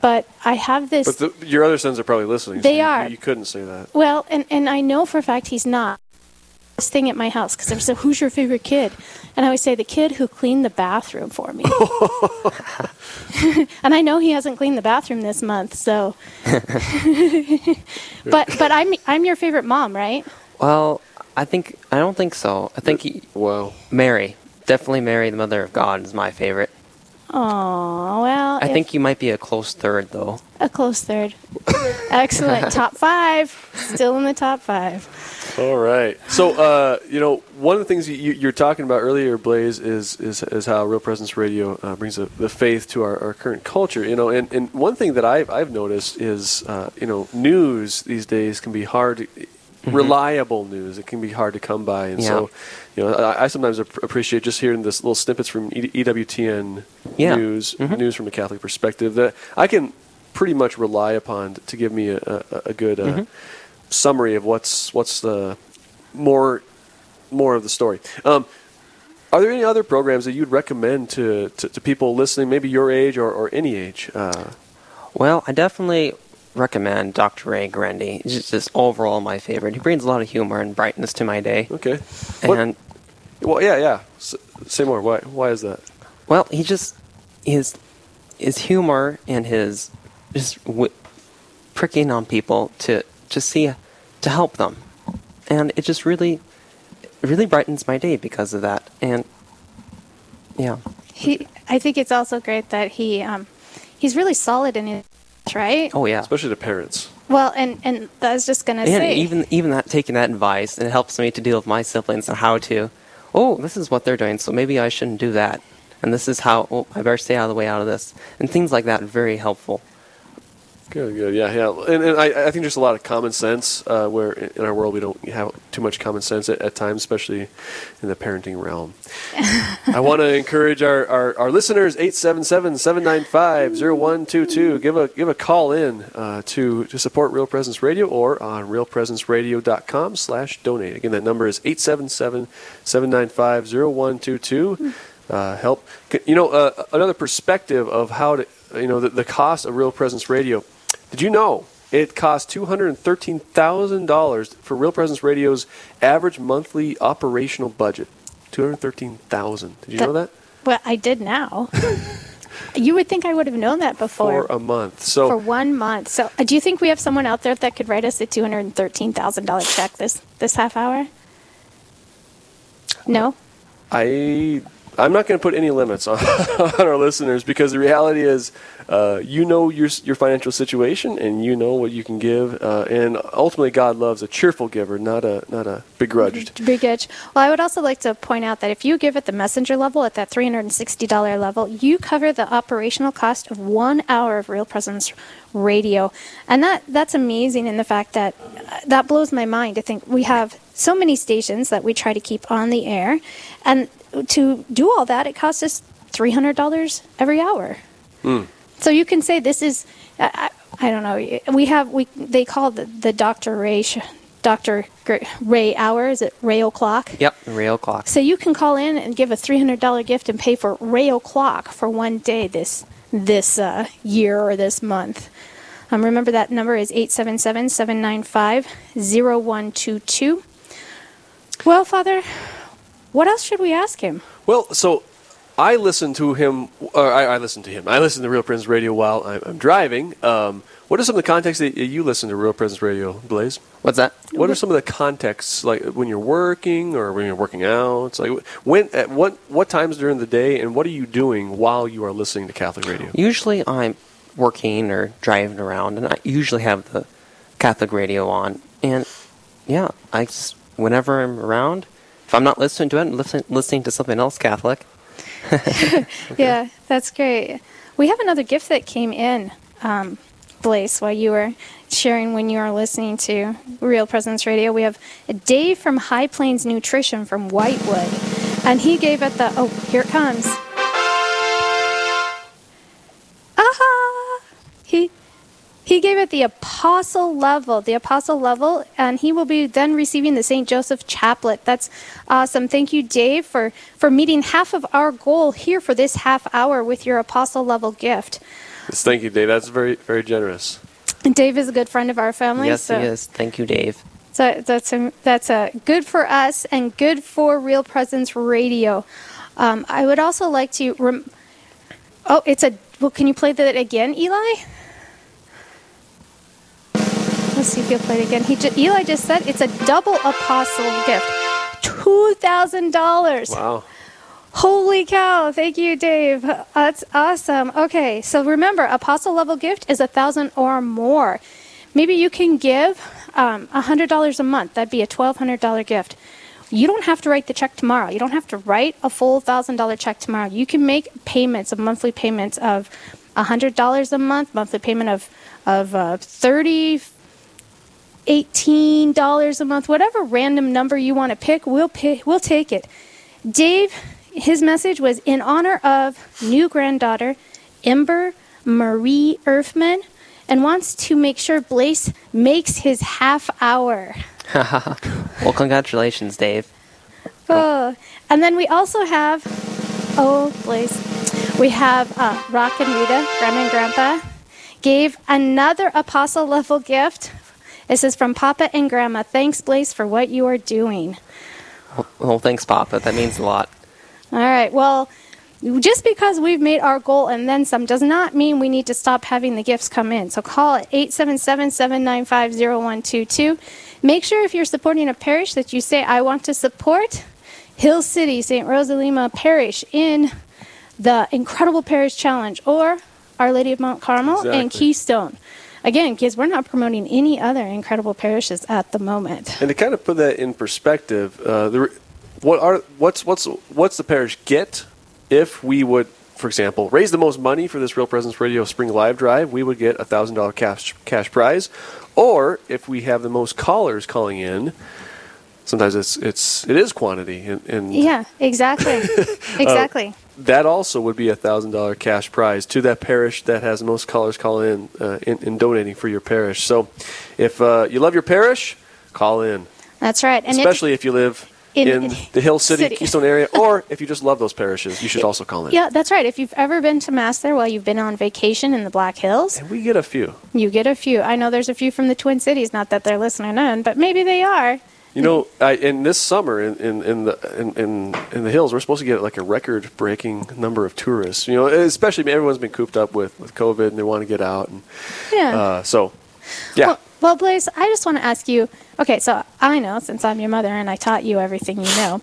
But I have this... But your other sons are probably listening. They are. You couldn't say that. Well, and I know for a fact he's not. This thing at my house, because I'm so, who's your favorite kid? And I always say, the kid who cleaned the bathroom for me. And I know he hasn't cleaned the bathroom this month, so... but I'm your favorite mom, right? Well, I don't think so. I think Mary. Definitely Mary, the Mother of God, is my favorite. Oh, well... I think you might be a close third, though. A close third. Excellent. Top 5. Still in the top 5. All right. So, one of the things you were talking about earlier, Blaze, is how Real Presence Radio brings the faith to our current culture. And one thing that I've noticed is, news these days can be hard... Mm-hmm. Reliable news. It can be hard to come by. And so, I sometimes appreciate just hearing this little snippets from EWTN news, news from a Catholic perspective that I can pretty much rely upon to give me a good summary of what's the more of the story. Are there any other programs that you'd recommend to people listening, maybe your age or any age? Well, I definitely recommend Dr. Ray Grendy. He's just overall my favorite. He brings a lot of humor and brightness to my day. Okay. And what? Well, yeah. Say more. Why is that? Well, he just his humor and his just pricking on people to help them, and it just really brightens my day because of that. And yeah, I think it's also great that he he's really solid in his, right? Oh yeah, especially to parents. Well, and I was just gonna say, even that, taking that advice, and it helps me to deal with my siblings on how to, oh, this is what they're doing, so maybe I shouldn't do that, and this is how, oh, I better stay out of the way out of this, and things like that. Very helpful. Good, yeah. And I think there's a lot of common sense where in our world we don't have too much common sense at times, especially in the parenting realm. I want to encourage our listeners, 877-795-0122. Give a call in to support Real Presence Radio or on realpresenceradio.com/donate. Again, that number is 877-795-0122. Help. You know, another perspective of how to, you know, the cost of Real Presence Radio. Did you know it costs $213,000 for Real Presence Radio's average monthly operational budget? $213,000. Did you know that? Well, I did now. You would think I would have known that before. For a month. So for 1 month. So do you think we have someone out there that could write us a $213,000 check this half hour? No? I'm not going to put any limits on our listeners, because the reality is, you know your financial situation, and you know what you can give, and ultimately God loves a cheerful giver, not a begrudged. Well, I would also like to point out that if you give at the messenger level, at that $360 level, you cover the operational cost of 1 hour of Real Presence Radio, and that's amazing. In the fact that that blows my mind. I think we have so many stations that we try to keep on the air, and to do all that, it costs us $300 every hour. Mm. So you can say this is, I don't know, they call the Dr. Ray hour, is it Ray O'Clock? Yep, Ray O'Clock. So you can call in and give a $300 gift and pay for Ray O'Clock for 1 day this year or this month. Remember, that number is 877-795-0122. Well, Father, what else should we ask him? Well, so I listen to him. I listen to Real Presence Radio while I'm driving. What are some of the contexts that you listen to Real Presence Radio, Blaze? What's that? What are some of the contexts, like when you're working or when you're working out? It's like at what times during the day, and what are you doing while you are listening to Catholic radio? Usually, I'm working or driving around, and I usually have the Catholic radio on. And yeah, I just, whenever I'm around. If I'm not listening to it, I'm listening to something else Catholic. Okay. Yeah, that's great. We have another gift that came in, Blaise, while you were sharing when you were listening to Real Presence Radio. We have Dave from High Plains Nutrition from Whitewood. And he gave it here it comes. Aha! He gave it the apostle level, and he will be then receiving the Saint Joseph chaplet. That's awesome. Thank you, Dave, for meeting half of our goal here for this half hour with your apostle level gift. Yes, thank you, Dave. That's very, very generous. And Dave is a good friend of our family. Yes, so. He is. Thank you, Dave. So that's good for us and good for Real Presence Radio. I would also like to. Can you play that again, Eli? Let's see if he'll play it again. Eli just said it's a double apostle gift. $2,000. Wow. Holy cow. Thank you, Dave. That's awesome. Okay, so remember, apostle level gift is $1,000 or more. Maybe you can give $100 a month. That'd be a $1,200 gift. You don't have to write the check tomorrow. You don't have to write a full $1,000 check tomorrow. You can make monthly payments of $100 a month, monthly payment of $18 a month, whatever random number you want to pick, we'll take it. Dave, his message was in honor of new granddaughter Ember Marie Erfman, and wants to make sure Blaise makes his half hour. Well, congratulations, Dave. Oh. And then we also have, we have Rock and Rita, Grandma and Grandpa, gave another apostle-level gift. This is from Papa and Grandma. Thanks, Blaze, for what you are doing. Well, thanks, Papa. That means a lot. All right. Well, just because we've made our goal and then some does not mean we need to stop having the gifts come in. So call at 877-795-0122. Make sure if you're supporting a parish that you say, I want to support Hill City, Saint Rose of Lima Parish in the Incredible Parish Challenge, or Our Lady of Mount Carmel and Keystone. Again, kids, we're not promoting any other incredible parishes at the moment. And to kind of put that in perspective, what's the parish get if we would, for example, raise the most money for this Real Presence Radio Spring Live Drive? We would get a $1,000 cash prize, or if we have the most callers calling in. Sometimes it is quantity, and yeah, exactly, exactly. That also would be a $1,000 cash prize to that parish that has the most callers call in donating for your parish. So, if you love your parish, call in. That's right, and especially if you live in the Hill City, Keystone area, or if you just love those parishes, you should also call in. Yeah, that's right. If you've ever been to Mass there while you've been on vacation in the Black Hills. And we get a few. You get a few. I know there's a few from the Twin Cities, not that they're listening in, but maybe they are. You know, this summer in the hills, we're supposed to get like a record-breaking number of tourists. You know, especially everyone's been cooped up with COVID, and they want to get out. And, Well, Blaze, I just want to ask you. Okay, so I know, since I'm your mother and I taught you everything you know,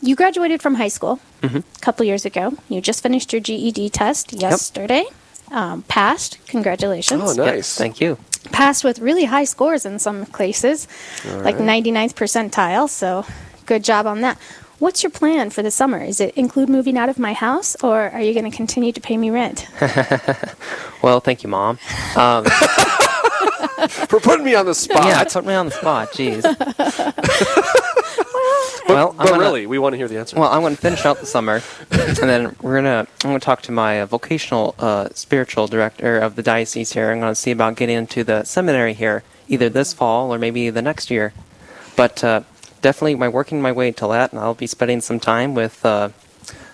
you graduated from high school a couple years ago. You just finished your GED test yesterday. Yep. Passed. Congratulations. Oh, nice. Yep. Thank you. Passed with really high scores in some places, like 99th percentile, so good job on that. What's your plan for the summer? Is it include moving out of my house, or are you going to continue to pay me rent? Well, thank you, Mom. For putting me on the spot. Yeah, put me on the spot, jeez. But we want to hear the answer. Well, I'm going to finish out the summer, and then I'm going to talk to my vocational spiritual director of the diocese here. I'm going to see about getting into the seminary here, either this fall or maybe the next year. But definitely working my way to that, and I'll be spending some time with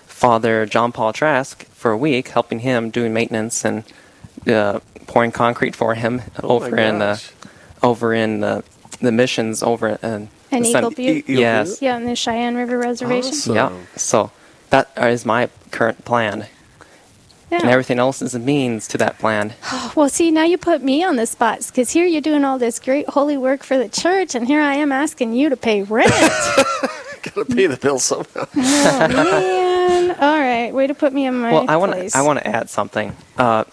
Father John Paul Trask for a week, helping him doing maintenance and pouring concrete for him over in the missions over in... And Eagle Butte? Yes. Yeah, on the Cheyenne River Reservation. Awesome. Yeah, so that is my current plan. Yeah. And everything else is a means to that plan. Well, see, now you put me on the spot, because here you're doing all this great holy work for the church, and here I am asking you to pay rent. Gotta pay the bill somehow. Oh, man. All right, way to put me in my place. I want to add something. Our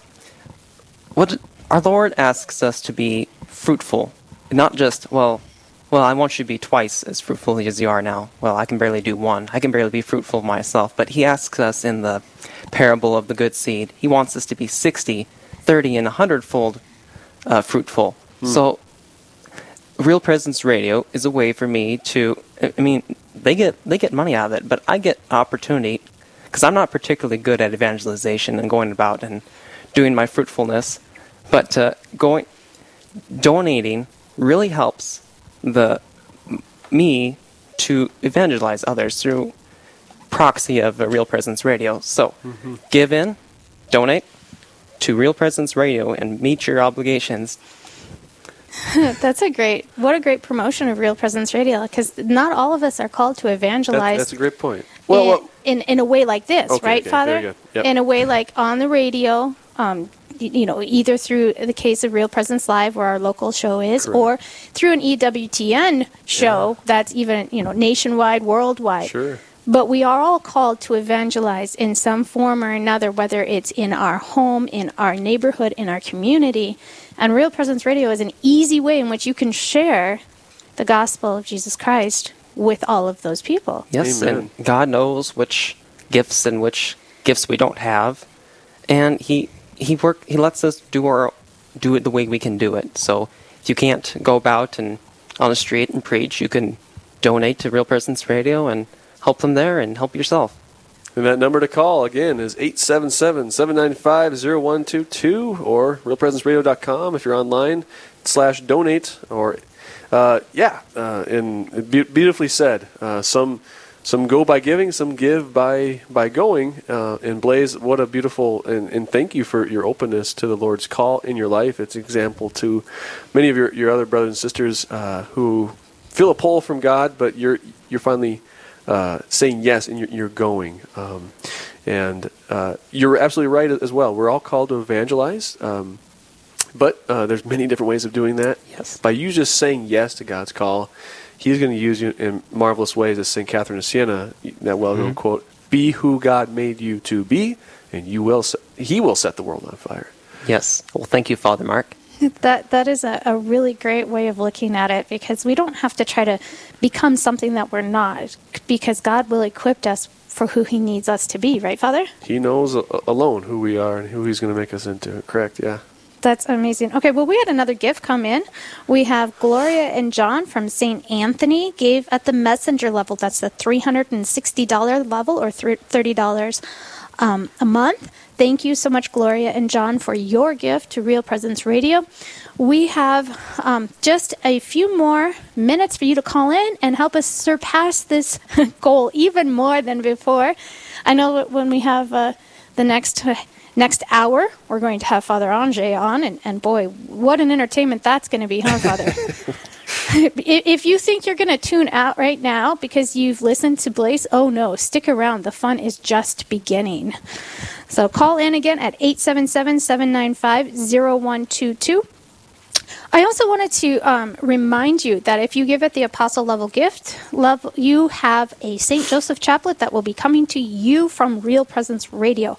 Lord asks us to be fruitful, not just, well, I want you to be twice as fruitful as you are now. Well, I can barely do one. I can barely be fruitful myself. But he asks us in the parable of the good seed. He wants us to be 60, 30, and 100-fold fruitful. Mm. So Real Presence Radio is a way for me to, they get money out of it, but I get opportunity because I'm not particularly good at evangelization and going about and doing my fruitfulness. But donating really helps me to evangelize others through proxy of Real Presence Radio. So give in, donate to Real Presence Radio, and meet your obligations. That's what a great promotion of Real Presence Radio, because not all of us are called to evangelize. That's a great point. Well, in a way like this, right, Father? Yep. In a way like on the radio, either through the case of Real Presence Live, where our local show is, or through an EWTN show that's even, nationwide, worldwide. Sure. But we are all called to evangelize in some form or another, whether it's in our home, in our neighborhood, in our community. And Real Presence Radio is an easy way in which you can share the gospel of Jesus Christ with all of those people. Yes, amen. And God knows which gifts and which gifts we don't have. And He lets us do it the way we can do it. So if you can't go about and on the street and preach, you can donate to Real Presence Radio and help them there and help yourself. And that number to call, again, is 877-795-0122 or realpresenceradio.com if you're online /donate or and beautifully said. Some go by giving, some give by going. And Blaze, what a beautiful, and thank you for your openness to the Lord's call in your life. It's an example to many of your other brothers and sisters who feel a pull from God, but you're finally saying yes, and you're going. And you're absolutely right as well. We're all called to evangelize, but there's many different ways of doing that. Yes. By you just saying yes to God's call, He's going to use you in marvelous ways, as St. Catherine of Siena, that well-known quote, "Be who God made you to be, and He will set the world on fire." Yes. Well, thank you, Father Mark. That is a really great way of looking at it, because we don't have to try to become something that we're not, because God will equip us for who He needs us to be, right, Father? He knows alone who we are and who He's going to make us into. Correct, yeah. That's amazing. Okay, well, we had another gift come in. We have Gloria and John from St. Anthony gave at the messenger level. That's the $360 level, or $30 a month. Thank you so much, Gloria and John, for your gift to Real Presence Radio. We have just a few more minutes for you to call in and help us surpass this goal even more than before. I know when we have the next hour, we're going to have Father Ange on, and boy, what an entertainment that's going to be, huh, Father? If you think you're going to tune out right now because you've listened to Blaze, oh no, stick around. The fun is just beginning. So call in again at 877-795-0122. I also wanted to remind you that if you give at the apostle level gift, you have a St. Joseph chaplet that will be coming to you from Real Presence Radio.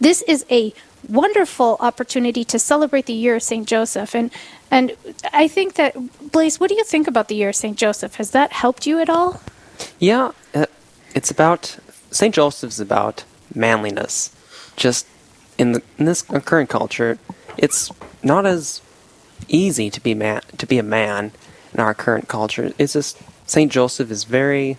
This is a wonderful opportunity to celebrate the year of St. Joseph. And I think that, Blaze, what do you think about the year of St. Joseph? Has that helped you at all? Yeah. St. Joseph's about manliness. Just in this current culture, it's not as easy to be a man in our current culture. It's just St. Joseph is very,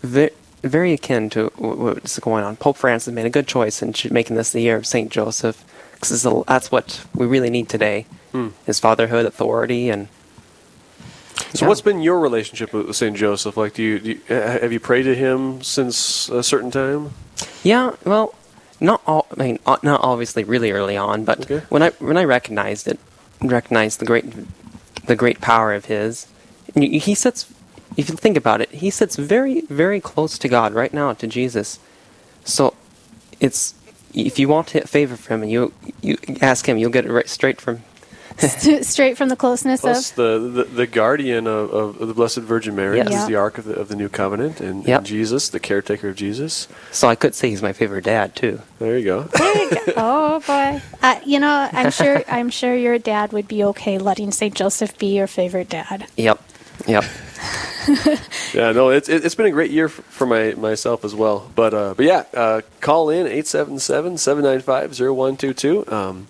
very, very akin to what's going on. Pope Francis made a good choice in making this the year of St. Joseph, because that's what we really need today, is fatherhood, authority, and... So what's been your relationship with St. Joseph? Like, have you prayed to him since a certain time? Yeah, well, not obviously really early on, but okay. when I recognized the great power of his, he sets... If you think about it, he sits very, very close to God right now, to Jesus. So, if you want to favor from him, you ask him, you'll get it right straight from the closeness. Plus, of the guardian of the Blessed Virgin Mary, yes. Is the Ark of the New Covenant, and Jesus, the caretaker of Jesus. So I could say he's my favorite dad too. There you go. Oh boy, I'm sure your dad would be okay letting St. Joseph be your favorite dad. Yep. Yeah, no, it's been a great year for myself as well. But call in 877-795-0122.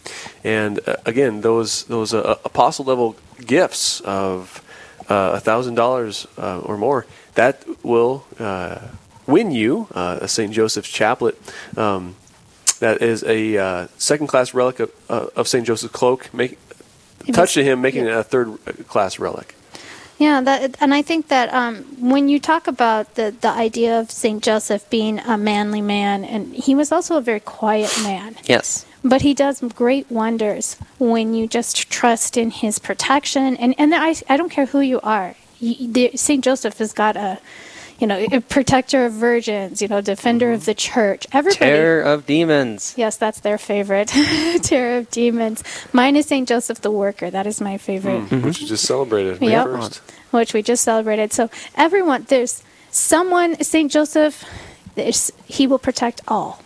And again, those apostle level gifts of $1,000 or more, that will win you a St. Joseph's chaplet. That is a second class relic of St. Joseph's cloak. Making it a third class relic. Yeah, and I think that when you talk about the idea of St. Joseph being a manly man, and he was also a very quiet man. Yes. But he does great wonders when you just trust in his protection. And I don't care who you are. St. Joseph has got a protector of virgins, defender of the church. Everybody. Terror of demons. Yes, that's their favorite. Terror of demons. Mine is St. Joseph the Worker. That is my favorite. Which you just celebrated. May 1st. Which we just celebrated. So everyone, there's someone, St. Joseph, he will protect all.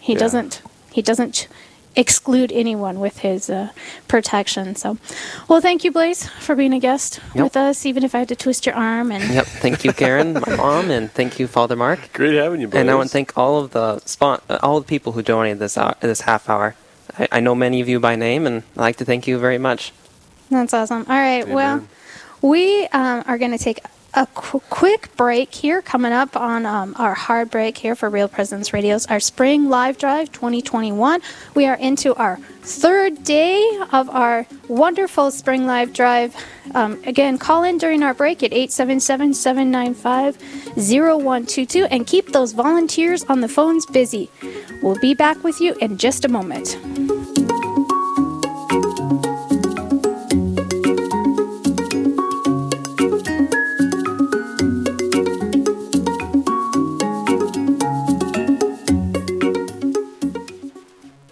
He doesn't exclude anyone with his protection. So, well, thank you, Blaze, for being a guest with us, even if I had to twist your arm. And thank you, Karen, my mom, and thank you, Father Mark. Great having you, Blaze. And I want to thank all of the people who donated this half hour. I know many of you by name, and I'd like to thank you very much. That's awesome. All right, Amen. Well, we are going to take a quick break here coming up on our hard break here for Real Presence Radio's our Spring Live Drive 2021. We are into our third day of our wonderful Spring Live Drive. Again, call in during our break at 877-795-0122 and keep those volunteers on the phones busy. We'll be back with you in just a moment.